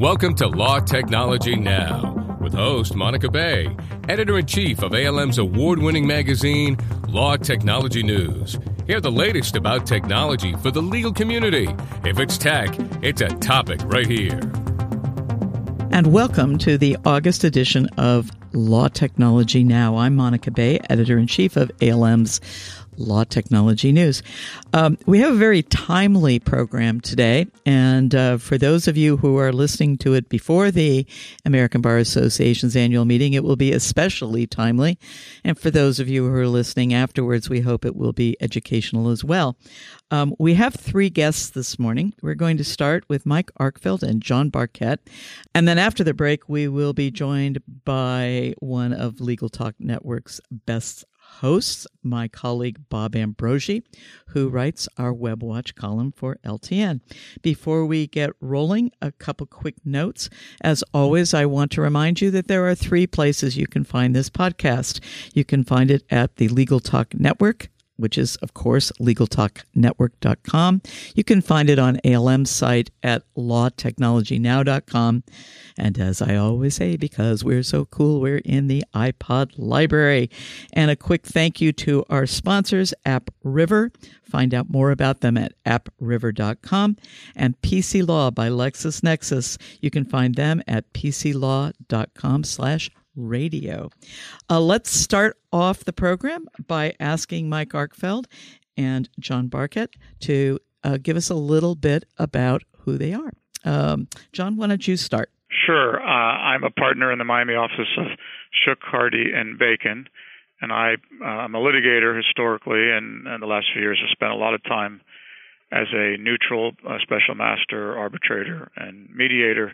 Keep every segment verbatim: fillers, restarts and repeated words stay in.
Welcome to Law Technology Now with host Monica Bay, editor-in-chief of A L M's award-winning magazine, Law Technology News. Hear the latest about technology for the legal community. If it's tech, it's a topic right here. And welcome to the August edition of Law Technology Now. I'm Monica Bay, editor-in-chief of A L M's Law Technology News. Um, we have a very timely program today, and uh, for those of you who are listening to it before the American Bar Association's annual meeting, it will be especially timely. And for those of you who are listening afterwards, we hope it will be educational as well. Um, we have three guests this morning. We're going to start with Mike Arkfeld and John Barkett, and then after the break, we will be joined by one of Legal Talk Network's best hosts, my colleague Bob Ambrogi, who writes our WebWatch column for L T N. Before we get rolling, a couple quick notes. As always, I want to remind you that there are three places you can find this podcast. You can find it at the Legal Talk Network, which is, of course, legal talk network dot com. You can find it on A L M's site at law technology now dot com. And as I always say, because we're so cool, we're in the iPod library. And a quick thank you to our sponsors, App River. Find out more about them at app river dot com. And P C Law by LexisNexis. You can find them at p c law dot com slash radio. Uh, let's start off the program by asking Mike Arkfeld and John Barkett to uh, give us a little bit about who they are. Um, John, why don't you start? Sure. Uh, I'm a partner in the Miami office of Shook, Hardy, and Bacon, and I, uh, I'm a litigator historically, and, and the last few years I've spent a lot of time as a neutral uh, special master, arbitrator, and mediator.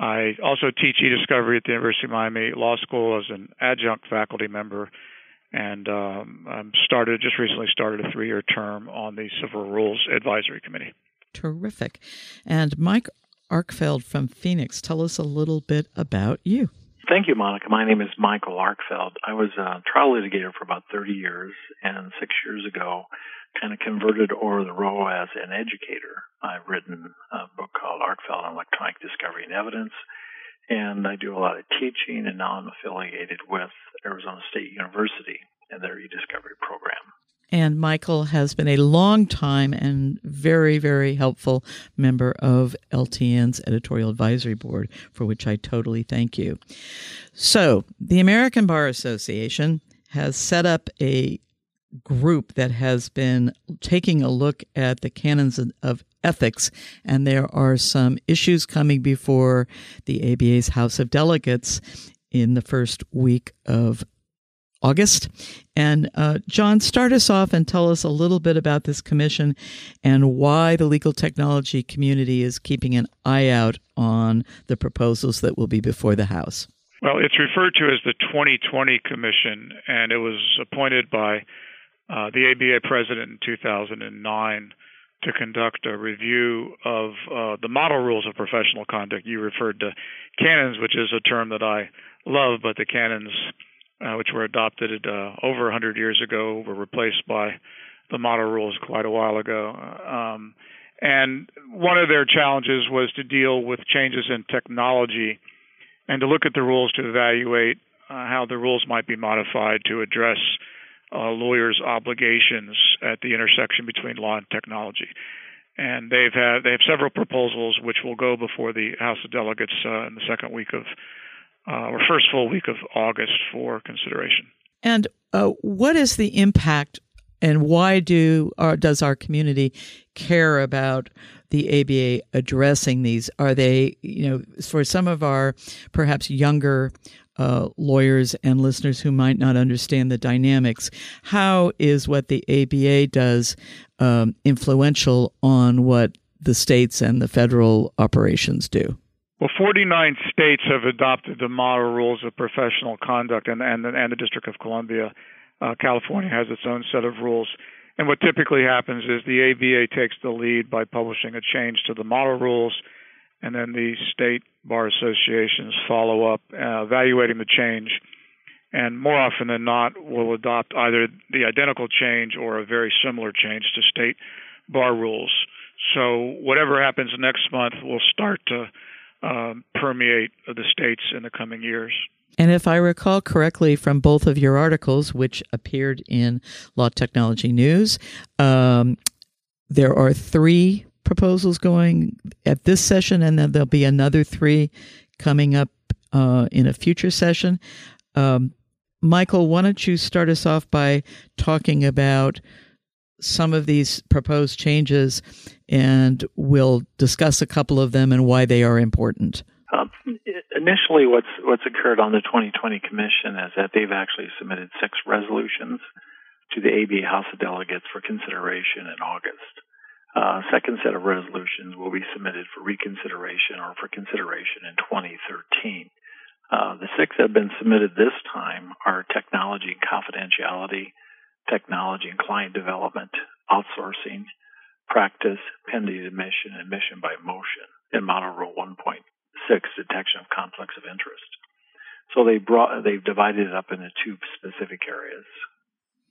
I also teach e-discovery at the University of Miami Law School as an adjunct faculty member, and um, I'm started just recently started a three-year term on the Civil Rules Advisory Committee. Terrific. And Mike Arkfeld from Phoenix, tell us a little bit about you. Thank you, Monica. My name is Michael Arkfeld. I was a trial litigator for about thirty years, and six years ago, kind of converted over the role as an educator. I've written a book called Arkfeld on Electronic Discovery and Evidence, and I do a lot of teaching, and now I'm affiliated with Arizona State University and their e-discovery program. And Michael has been a long time and very, very helpful member of L T N's editorial advisory board, for which I totally thank you. So the American Bar Association has set up a group that has been taking a look at the canons of ethics, and there are some issues coming before the A B A's House of Delegates in the first week of August. And uh, John, start us off and tell us a little bit about this commission and why the legal technology community is keeping an eye out on the proposals that will be before the House. Well, it's referred to as the twenty twenty Commission, and it was appointed by Uh, the A B A president in two thousand nine to conduct a review of uh, the model rules of professional conduct. You referred to canons, which is a term that I love, but the canons, uh, which were adopted uh, over one hundred years ago, were replaced by the model rules quite a while ago. Um, and one of their challenges was to deal with changes in technology and to look at the rules to evaluate uh, how the rules might be modified to address Uh, lawyers' obligations at the intersection between law and technology. And they've had, they have several proposals which will go before the House of Delegates uh, in the second week of, uh, or first full week of August for consideration. And uh, what is the impact and why do or does our community care about the A B A addressing these? Are they, you know, for some of our perhaps younger Uh, lawyers and listeners who might not understand the dynamics, how is what the A B A does um, influential on what the states and the federal operations do? Well, forty-nine states have adopted the model rules of professional conduct, and, and, and the District of Columbia. Uh, California has its own set of rules. And what typically happens is the A B A takes the lead by publishing a change to the model rules, and then the state bar associations follow up, uh, evaluating the change, and more often than not will adopt either the identical change or a very similar change to state bar rules. So whatever happens next month will start to um, permeate the states in the coming years. And if I recall correctly from both of your articles, which appeared in Law Technology News, um, there are three proposals going at this session, and then there'll be another three coming up uh, in a future session. Um, Michael, why don't you start us off by talking about some of these proposed changes, and we'll discuss a couple of them and why they are important. Um, initially, what's what's occurred on the twenty twenty Commission is that they've actually submitted six resolutions to the A B House of Delegates for consideration in August. Uh, second set of resolutions will be submitted for reconsideration or for consideration in twenty thirteen. Uh, the six that have been submitted this time are technology and confidentiality, technology and client development, outsourcing, practice, pending admission, admission by motion, and Model Rule one point six, detection of conflicts of interest. So they brought, they've divided it up into two specific areas.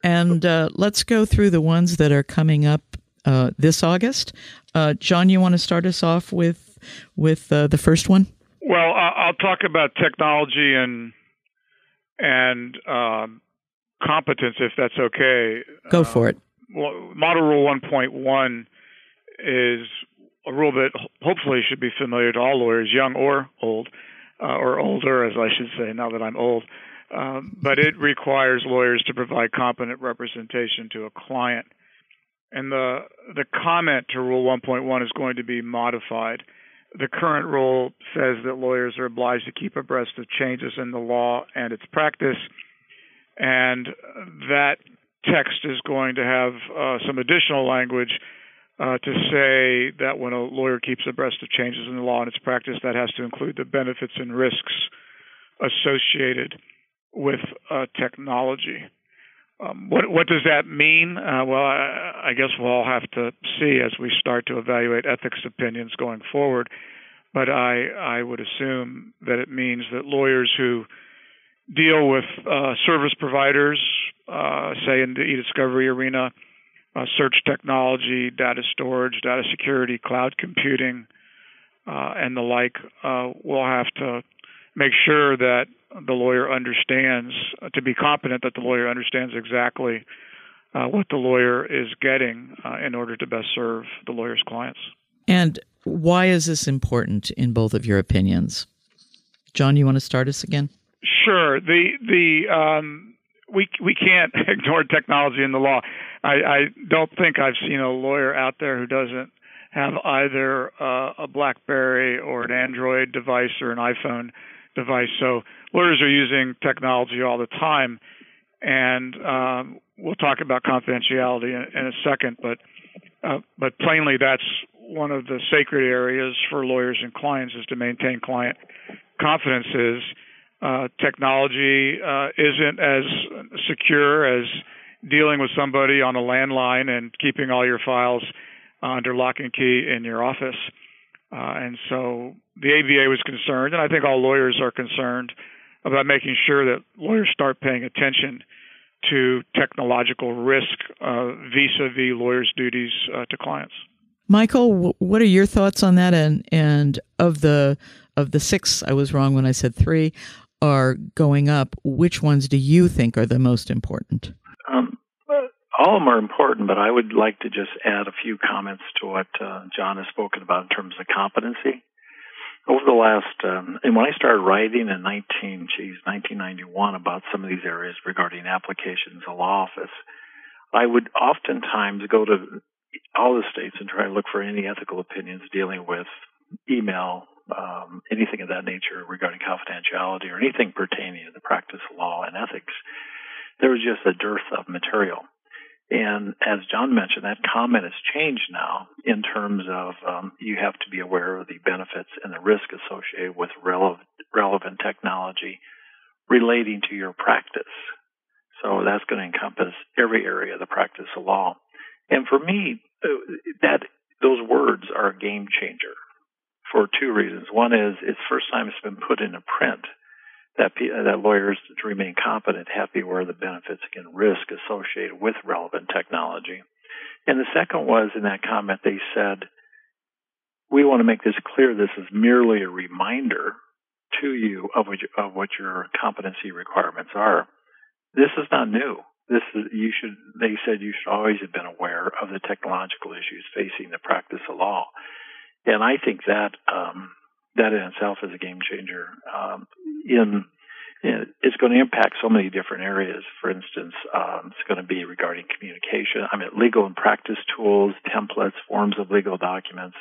And uh, let's go through the ones that are coming up uh, this August. Uh, John, you want to start us off with, with uh, the first one? Well, I'll talk about technology and and um, competence, if that's okay. Go for it. Um, Model Rule one point one is a rule that hopefully should be familiar to all lawyers, young or old, uh, or older, as I should say, now that I'm old. Um, but it requires lawyers to provide competent representation to a client. And the the comment to Rule one point one is going to be modified. The current rule says that lawyers are obliged to keep abreast of changes in the law and its practice, and that text is going to have uh, some additional language uh, to say that when a lawyer keeps abreast of changes in the law and its practice, that has to include the benefits and risks associated with uh, technology. Um, what, what does that mean? Uh, well, I, I guess we'll all have to see as we start to evaluate ethics opinions going forward. But I, I would assume that it means that lawyers who deal with uh, service providers, uh, say in the e-discovery arena, uh, search technology, data storage, data security, cloud computing, uh, and the like, uh, will have to make sure that the lawyer understands, uh, to be competent, that the lawyer understands exactly uh, what the lawyer is getting uh, in order to best serve the lawyer's clients. And why is this important in both of your opinions? John, you want to start us again? Sure. The the um, we we can't ignore technology in the law. I, I don't think I've seen a lawyer out there who doesn't have either uh, a BlackBerry or an Android device or an iPhone device. So lawyers are using technology all the time, and um, we'll talk about confidentiality in, in a second. But uh, but plainly, that's one of the sacred areas for lawyers and clients, is to maintain client confidences. Uh, technology uh, isn't as secure as dealing with somebody on a landline and keeping all your files uh, under lock and key in your office. Uh, and so the A B A was concerned, and I think all lawyers are concerned, about making sure that lawyers start paying attention to technological risk uh, vis-a-vis lawyers' duties uh, to clients. Michael, w- what are your thoughts on that? And and of the of the six, I was wrong when I said three, are going up. Which ones do you think are the most important? Um, all of them are important, but I would like to just add a few comments to what uh, John has spoken about in terms of competency. Over the last, um, and when I started writing in nineteen, geez, nineteen ninety-one about some of these areas regarding applications in the law office, I would oftentimes go to all the states and try to look for any ethical opinions dealing with email, um, anything of that nature regarding confidentiality or anything pertaining to the practice of law and ethics. There was just a dearth of material. And as John mentioned, that comment has changed now in terms of um, you have to be aware of the benefits and the risk associated with relevant, relevant technology relating to your practice. So that's going to encompass every area of the practice of law. And for me, that those words are a game changer for two reasons. One is it's the first time it's been put into print that that lawyers, to remain competent, have to be aware of the benefits and risk associated with relevant technology. And the second was, in that comment, they said, we want to make this clear. This is merely a reminder to you of what, you, of what your competency requirements are. This is not new. This is, you should, they said you should always have been aware of the technological issues facing the practice of law. And I think that, um, that in itself is a game changer. Um, in, in, it's going to impact so many different areas. For instance, um, it's going to be regarding communication. I mean, legal and practice tools, templates, forms of legal documents,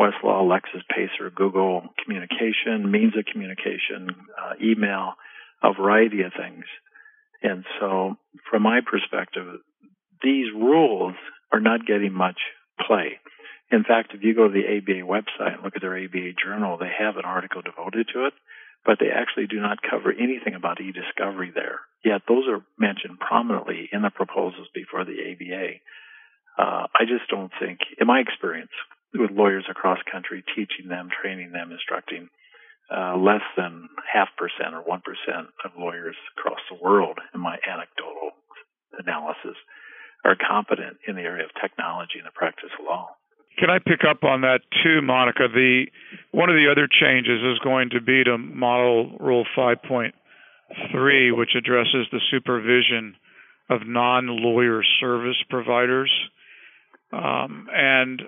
Westlaw, Lexis, Pacer, Google, communication, means of communication, uh, email, a variety of things. And so from my perspective, these rules are not getting much play. In fact, if you go to the A B A website and look at their A B A journal, they have an article devoted to it, but they actually do not cover anything about e-discovery there. Yet those are mentioned prominently in the proposals before the A B A. Uh, I just don't think, in my experience, with lawyers across country, teaching them, training them, instructing, uh, less than half percent or one percent of lawyers across the world, in my anecdotal analysis, are competent in the area of technology and the practice of law. Can I pick up on that too, Monica? The one of the other changes is going to be to Model Rule five point three, which addresses the supervision of non-lawyer service providers, um, and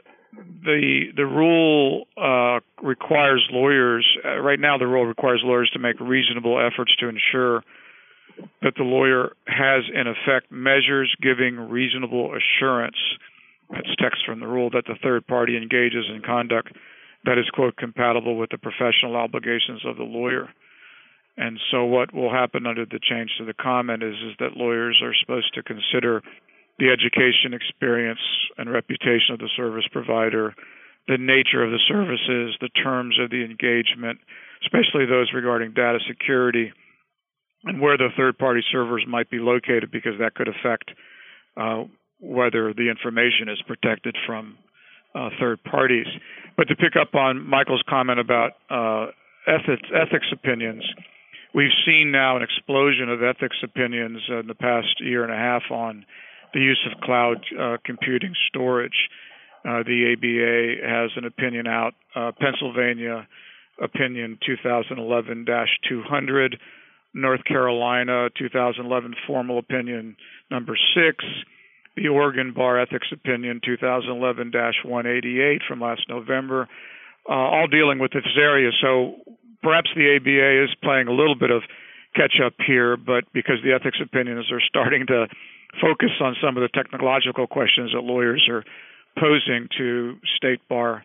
The the rule uh, requires lawyers, uh, right now the rule requires lawyers to make reasonable efforts to ensure that the lawyer has, in effect, measures giving reasonable assurance, that's text from the rule, that the third party engages in conduct that is, quote, compatible with the professional obligations of the lawyer. And so what will happen under the change to the comment is, is that lawyers are supposed to consider the education, experience, and reputation of the service provider, the nature of the services, the terms of the engagement, especially those regarding data security, and where the third-party servers might be located, because that could affect uh, whether the information is protected from uh, third parties. But to pick up on Michael's comment about uh, ethics, ethics opinions, we've seen now an explosion of ethics opinions in the past year and a half on the use of cloud uh, computing storage. Uh, the A B A has an opinion out, uh, Pennsylvania opinion twenty eleven dash two hundred, North Carolina twenty eleven formal opinion number six, the Oregon Bar Ethics opinion twenty eleven dash one eighty-eight from last November, uh, all dealing with this area. So perhaps the A B A is playing a little bit of catch up here, but because the ethics opinions are starting to focus on some of the technological questions that lawyers are posing to state bar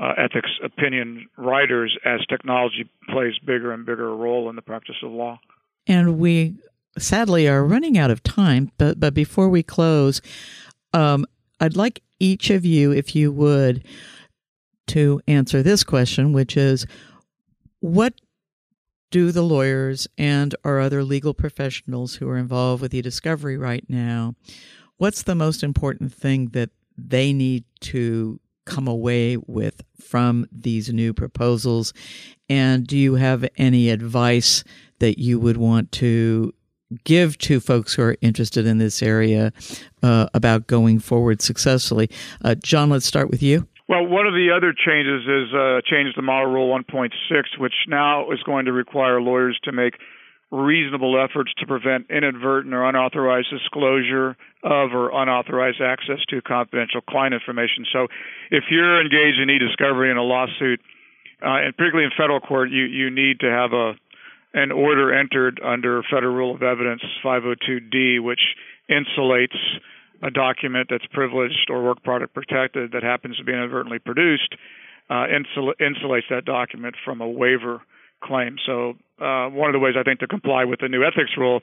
uh, ethics opinion writers as technology plays bigger and bigger a role in the practice of law. And we sadly are running out of time, but, but before we close, um, I'd like each of you, if you would, to answer this question, which is, what do the lawyers and our other legal professionals who are involved with e-discovery right now, what's the most important thing that they need to come away with from these new proposals? And do you have any advice that you would want to give to folks who are interested in this area uh, about going forward successfully? Uh, John, let's start with you. Well, one of the other changes is uh, change to Model Rule one point six, which now is going to require lawyers to make reasonable efforts to prevent inadvertent or unauthorized disclosure of or unauthorized access to confidential client information. So if you're engaged in e-discovery in a lawsuit, uh, and particularly in federal court, you, you need to have a an order entered under Federal Rule of Evidence five oh two D, which insulates a document that's privileged or work product protected that happens to be inadvertently produced, uh, insul- insulates that document from a waiver claim. So uh, one of the ways I think to comply with the new ethics rule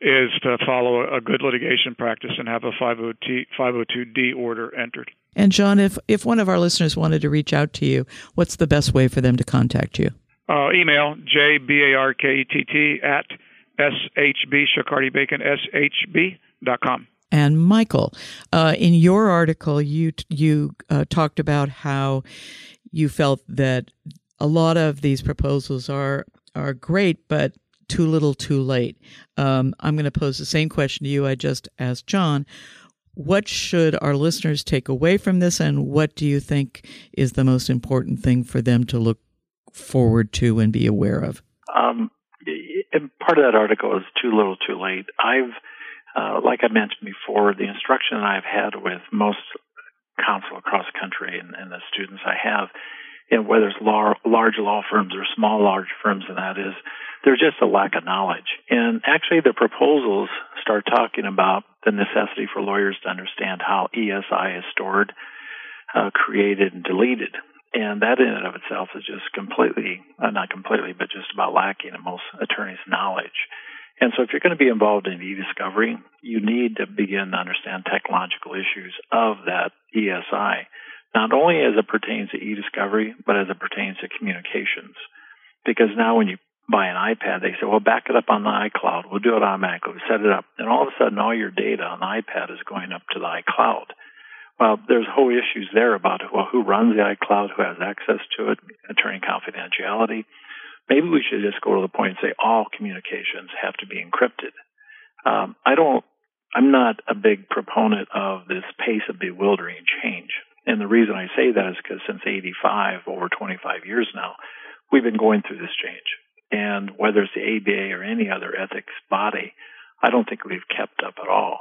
is to follow a good litigation practice and have a five oh two D order entered. And John, if, if one of our listeners wanted to reach out to you, what's the best way for them to contact you? Uh, email jbarkett at shb, Shook, Hardy, Bacon, S H B dot com. And Michael, uh, in your article, you you uh, talked about how you felt that a lot of these proposals are are great, but too little, too late. Um, I'm going to pose the same question to you I just asked John. what should our listeners take away from this, and what do you think is the most important thing for them to look forward to and be aware of? Um, part of that article is too little, too late. I've, uh, like I mentioned before, the instruction I've had with most counsel across the country and, and the students I have, and whether it's lar- large law firms or small large firms, and that is, there's just a lack of knowledge. And actually, the proposals start talking about the necessity for lawyers to understand how E S I is stored, uh, created, and deleted. And that in and of itself is just completely, uh, not completely, but just about lacking in most attorneys' knowledge. And so if you're going to be involved in e-discovery, you need to begin to understand technological issues of that E S I, not only as it pertains to e-discovery, but as it pertains to communications. Because now when you buy an iPad, they say, well, back it up on the iCloud. We'll do it automatically. We set it up. And all of a sudden, all your data on the iPad is going up to the iCloud. Well, there's whole issues there about, well, who runs the iCloud, who has access to it, attorney confidentiality. Maybe we should just go to the point and say all communications have to be encrypted. Um, I don't, I'm not a big proponent of this pace of bewildering change. And the reason I say that is because since eighty-five, over twenty-five years now, we've been going through this change. And whether it's the A B A or any other ethics body, I don't think we've kept up at all.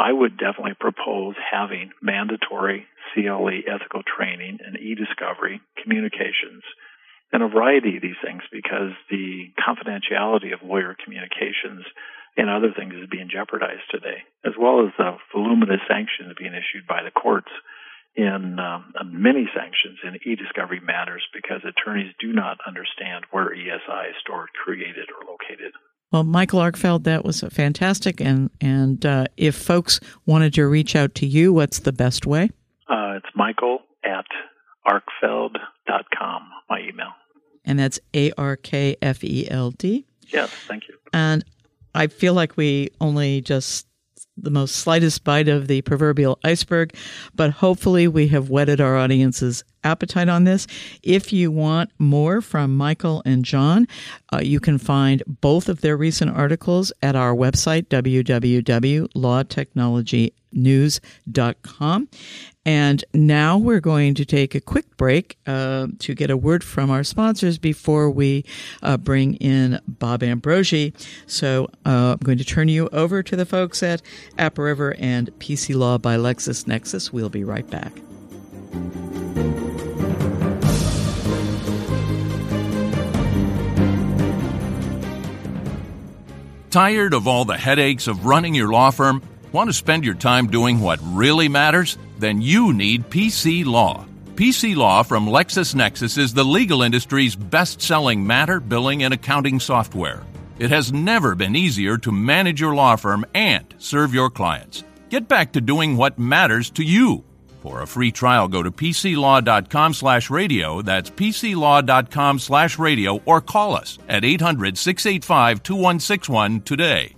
I would definitely propose having mandatory C L E ethical training and e-discovery, communications, and a variety of these things, because the confidentiality of lawyer communications and other things is being jeopardized today, as well as the voluminous sanctions being issued by the courts in um, many sanctions in e-discovery matters, because attorneys do not understand where E S I is stored, created, or located. Well, Michael Arkfeld, that was fantastic. And, and uh, if folks wanted to reach out to you, what's the best way? Uh, it's Michael at arkfeld dot com, my email. And that's A R K F E L D. Yes, thank you. And I feel like we only just the most slightest bite of the proverbial iceberg, but hopefully we have whetted our audience's appetite on this. If you want more from Michael and John, uh, you can find both of their recent articles at our website, w w w dot law technology news dot com. And now we're going to take a quick break uh, to get a word from our sponsors before we uh, bring in Bob Ambrogi. So uh, I'm going to turn you over to the folks at App River and P C Law by LexisNexis. We'll be right back. Tired of all the headaches of running your law firm? Want to spend your time doing what really matters? Then you need P C Law. P C Law from LexisNexis is the legal industry's best-selling matter, billing, and accounting software. It has never been easier to manage your law firm and serve your clients. Get back to doing what matters to you. For a free trial, go to p c law dot com slash radio. That's p c law dot com slash radio, or call us at eight hundred, six eight five, two one six one today.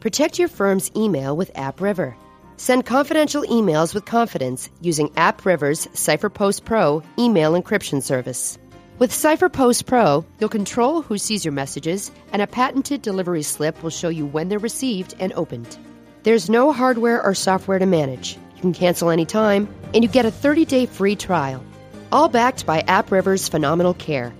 Protect your firm's email with App River. Send confidential emails with confidence using App River's CipherPost Pro email encryption service. With CipherPost Pro, you'll control who sees your messages, and a patented delivery slip will show you when they're received and opened. There's no hardware or software to manage. You can cancel anytime, and you get a thirty-day free trial, all backed by App River's phenomenal care.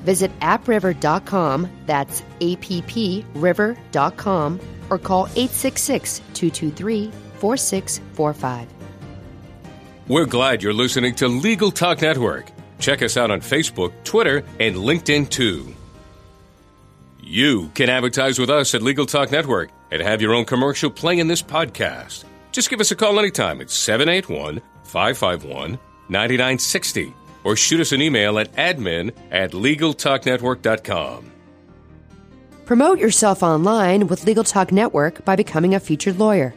Visit app river dot com, that's app river dot com, or call eight six six, two two three, four six four five. We're glad you're listening to Legal Talk Network. Check us out on Facebook, Twitter, and LinkedIn too. You can advertise with us at Legal Talk Network and have your own commercial play in this podcast. Just give us a call anytime at seven eight one, five five one, nine nine six zero, or shoot us an email at admin at legal talk network dot com. Promote yourself online with Legal Talk Network by becoming a featured lawyer.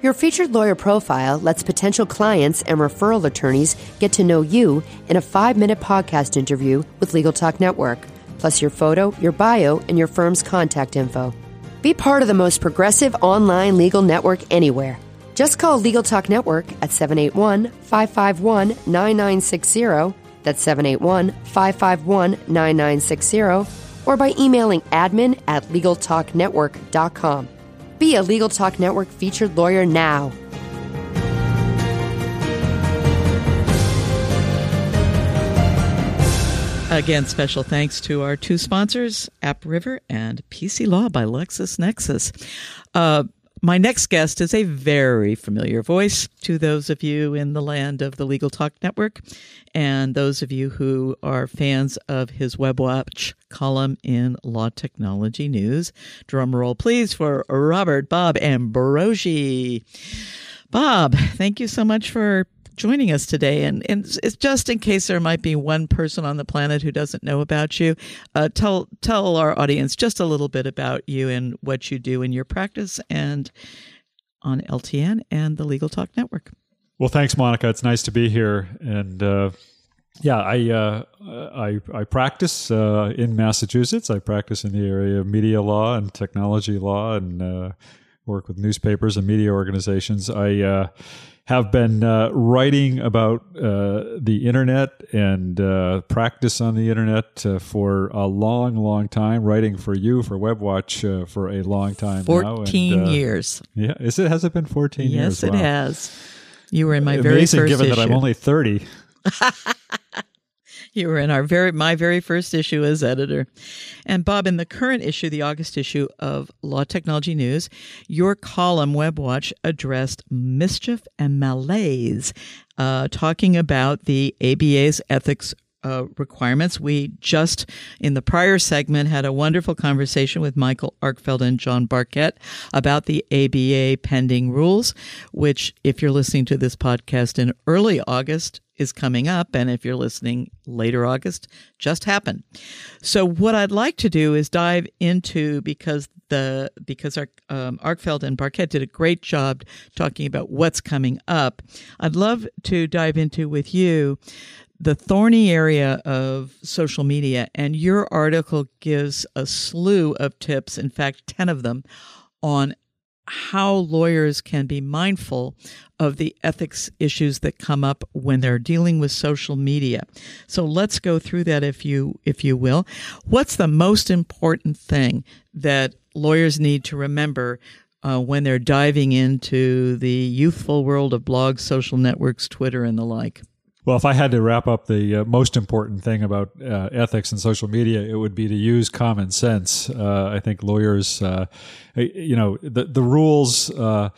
Your featured lawyer profile lets potential clients and referral attorneys get to know you in a five-minute podcast interview with Legal Talk Network, plus your photo, your bio, and your firm's contact info. Be part of the most progressive online legal network anywhere. Just call Legal Talk Network at seven eight one, five five one, nine nine six zero, that's seven eight one, five five one, nine nine six zero, or by emailing admin at legal talk network dot com. Be a Legal Talk Network featured lawyer now. Again, special thanks to our two sponsors, App River and P C Law by LexisNexis. Uh, my next guest is a very familiar voice to those of you in the land of the Legal Talk Network and those of you who are fans of his WebWatch column in Law Technology News. Drum roll, please, for Robert Bob Ambrogi. Bob, thank you so much for joining us today. And, and it's just in case there might be one person on the planet who doesn't know about you, uh, tell tell our audience just a little bit about you and what you do in your practice and on L T N and the Legal Talk Network. Well, thanks, Monica. It's nice to be here. And uh, yeah, I, uh, I, I practice uh, in Massachusetts. I practice in the area of media law and technology law and uh, work with newspapers and media organizations. I uh, have been uh, writing about uh, the internet and uh, practice on the internet uh, for a long, long time, writing for you, for WebWatch, uh, for a long time now. fourteen uh, years. Yeah. Is it, has it been fourteen yes, years? Yes, it wow. has. You were in my very Amazing, first issue. Amazing, given that I'm only thirty. You were in our very my very first issue as editor. And Bob, in the current issue, the August issue of Law Technology News, your column, WebWatch, addressed mischief and malaise, uh, talking about the A B A's ethics Uh, requirements. We just, in the prior segment, had a wonderful conversation with Michael Arkfeld and John Barkett about the A B A pending rules, which, if you're listening to this podcast in early August, is coming up. And if you're listening later August, just happened. So what I'd like to do is dive into, because the because our, um, Arkfeld and Barkett did a great job talking about what's coming up, I'd love to dive into with you the thorny area of social media, and your article gives a slew of tips, in fact, ten of them, on how lawyers can be mindful of the ethics issues that come up when they're dealing with social media. So let's go through that, if you if you will. What's the most important thing that lawyers need to remember uh, when they're diving into the youthful world of blogs, social networks, Twitter, and the like? Well, if I had to wrap up the uh, most important thing about uh, ethics and social media, it would be to use common sense. Uh, I think lawyers, uh, you know, the, the rules, uh,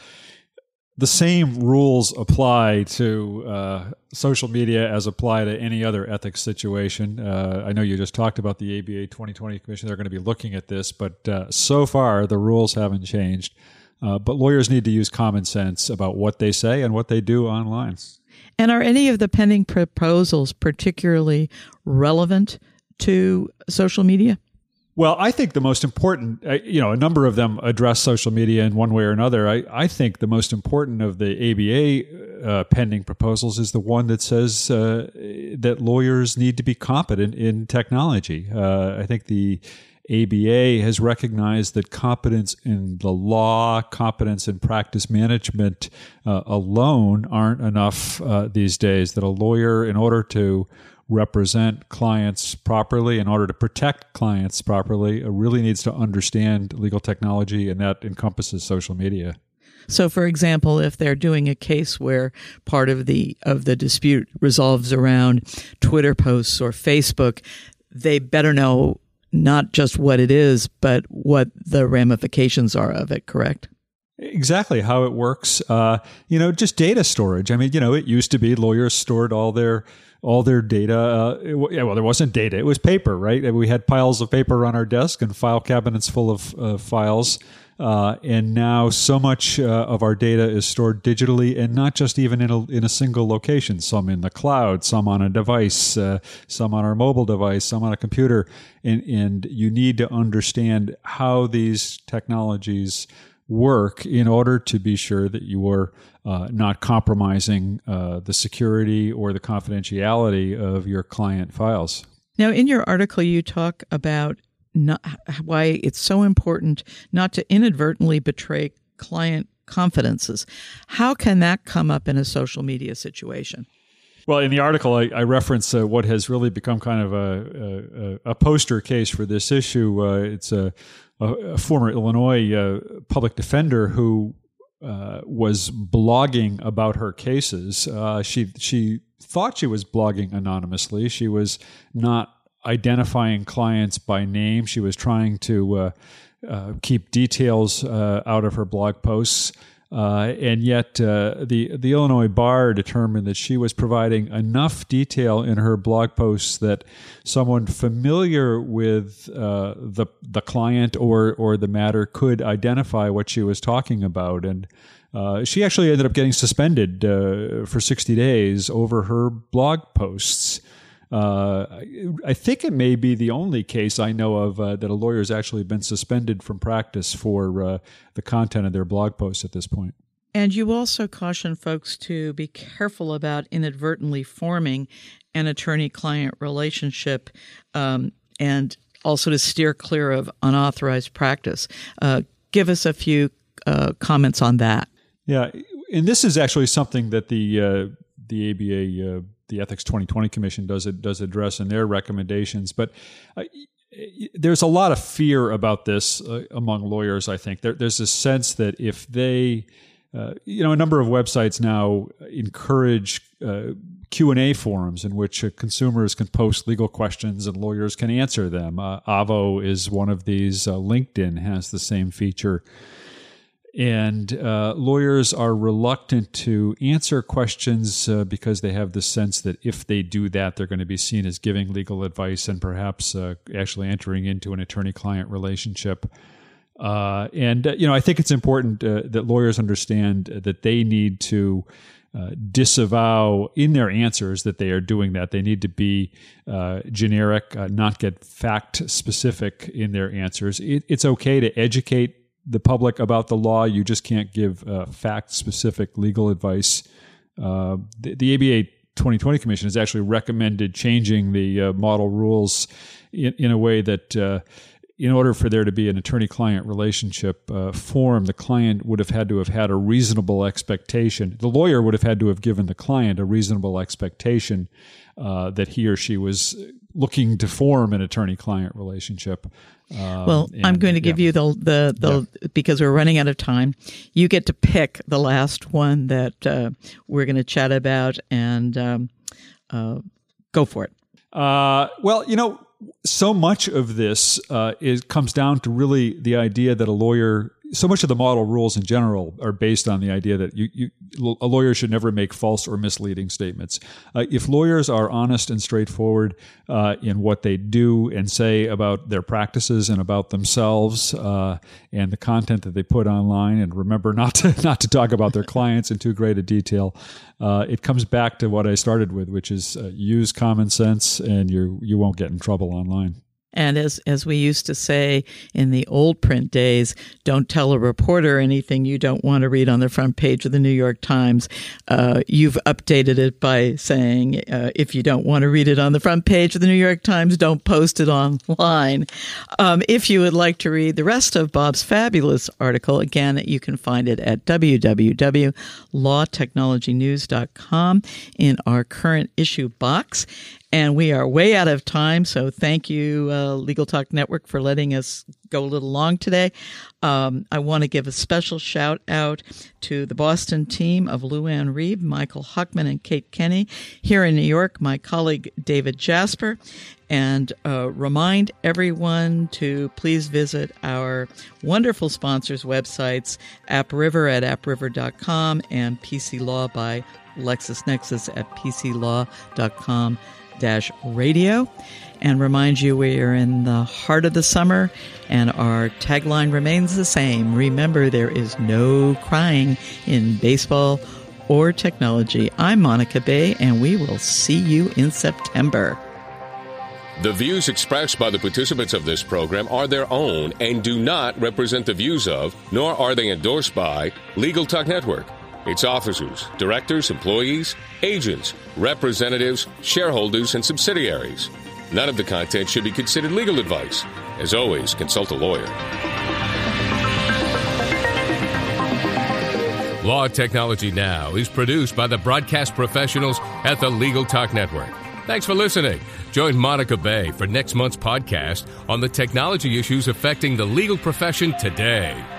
the same rules apply to uh, social media as apply to any other ethics situation. Uh, I know you just talked about the A B A twenty twenty Commission. They're going to be looking at this, but uh, so far the rules haven't changed. Uh, but lawyers need to use common sense about what they say and what they do online. And are any of the pending proposals particularly relevant to social media? Well, I think the most important, you know, a number of them address social media in one way or another. I, I think the most important of the A B A uh, pending proposals is the one that says uh, that lawyers need to be competent in technology. Uh, I think the A B A has recognized that competence in the law, competence in practice management uh, alone aren't enough uh, these days, that a lawyer, in order to represent clients properly, in order to protect clients properly, uh, really needs to understand legal technology, and that encompasses social media. So, for example, if they're doing a case where part of the of the dispute resolves around Twitter posts or Facebook, they better know not just what it is, but what the ramifications are of it, correct? Exactly, how it works. Uh, you know, just data storage. I mean, you know, it used to be lawyers stored all their all their data. Uh, it, yeah, well, there wasn't data. It was paper, right? We had piles of paper on our desk and file cabinets full of uh, files. Uh, and now so much uh, of our data is stored digitally, and not just even in a, in a single location, some in the cloud, some on a device, uh, some on our mobile device, some on a computer. And, and you need to understand how these technologies work in order to be sure that you are uh, not compromising uh, the security or the confidentiality of your client files. Now, in your article, you talk about Not, why it's so important not to inadvertently betray client confidences. How can that come up in a social media situation? Well, in the article, I, I reference uh, what has really become kind of a, a, a poster case for this issue. Uh, it's a, a, a former Illinois uh, public defender who uh, was blogging about her cases. Uh, she she thought she was blogging anonymously. She was not identifying clients by name. She was trying to uh, uh, keep details uh, out of her blog posts. Uh, and yet uh, the, the Illinois bar determined that she was providing enough detail in her blog posts that someone familiar with uh, the the client or or the matter could identify what she was talking about. And uh, she actually ended up getting suspended uh, for sixty days over her blog posts. Uh, I think it may be the only case I know of uh, that a lawyer has actually been suspended from practice for uh, the content of their blog posts at this point. And you also caution folks to be careful about inadvertently forming an attorney-client relationship um, and also to steer clear of unauthorized practice. Uh, give us a few uh, comments on that. Yeah, and this is actually something that the uh, the A B A uh, the Ethics twenty twenty Commission does it does address in their recommendations, but uh, there's a lot of fear about this uh, among lawyers. I think there, there's a sense that if they, uh, you know, a number of websites now encourage uh, Q and A forums in which uh, consumers can post legal questions and lawyers can answer them. Uh, Avo is one of these. Uh, LinkedIn has the same feature. And uh, lawyers are reluctant to answer questions uh, because they have the sense that if they do that, they're going to be seen as giving legal advice and perhaps uh, actually entering into an attorney-client relationship. Uh, and, uh, you know, I think it's important uh, that lawyers understand that they need to Uh, disavow in their answers that they are doing that. They need to be uh, generic, uh, not get fact-specific in their answers. It, it's okay to educate the public about the law. You just can't give uh, fact-specific legal advice. Uh, the, the A B A twenty twenty Commission has actually recommended changing the uh, model rules in, in a way that uh, in order for there to be an attorney-client relationship uh, form, the client would have had to have had a reasonable expectation. The lawyer would have had to have given the client a reasonable expectation uh, that he or she was looking to form an attorney-client relationship. Um, well, and, I'm going to give yeah. you the, the, the yeah. because we're running out of time, you get to pick the last one that uh, we're going to chat about and um, uh, go for it. Uh, well, you know, so much of this uh, is comes down to really the idea that a lawyer, so much of the model rules in general are based on the idea that you, you, a lawyer should never make false or misleading statements. Uh, if lawyers are honest and straightforward uh, in what they do and say about their practices and about themselves uh, and the content that they put online, and remember not to not to talk about their clients in too great a detail, uh, it comes back to what I started with, which is uh, use common sense and you you won't get in trouble online. And as as we used to say in the old print days, don't tell a reporter anything you don't want to read on the front page of the New York Times. Uh, you've updated it by saying, uh, if you don't want to read it on the front page of the New York Times, don't post it online. Um, if you would like to read the rest of Bob's fabulous article, again, you can find it at w w w dot law technology news dot com in our current issue box. And we are way out of time, so thank you, uh, Legal Talk Network, for letting us go a little long today. Um, I want to give a special shout out to the Boston team of Luann Reeb, Michael Huckman, and Kate Kenny. Here in New York, my colleague David Jasper. And uh, remind everyone to please visit our wonderful sponsors' websites, App River at app river dot com and P C Law by LexisNexis at p c law dot com. Dash radio, and remind you we are in the heart of the summer and our tagline remains the same. Remember, there is no crying in baseball or technology. I'm Monica Bay, and we will see you in September. The views expressed by the participants of this program are their own and do not represent the views of, nor are they endorsed by, Legal Talk Network, its officers, directors, employees, agents, representatives, shareholders, and subsidiaries. None of the content should be considered legal advice. As always, consult a lawyer. Law Technology Now is produced by the broadcast professionals at the Legal Talk Network. Thanks for listening. Join Monica Bay for next month's podcast on the technology issues affecting the legal profession today.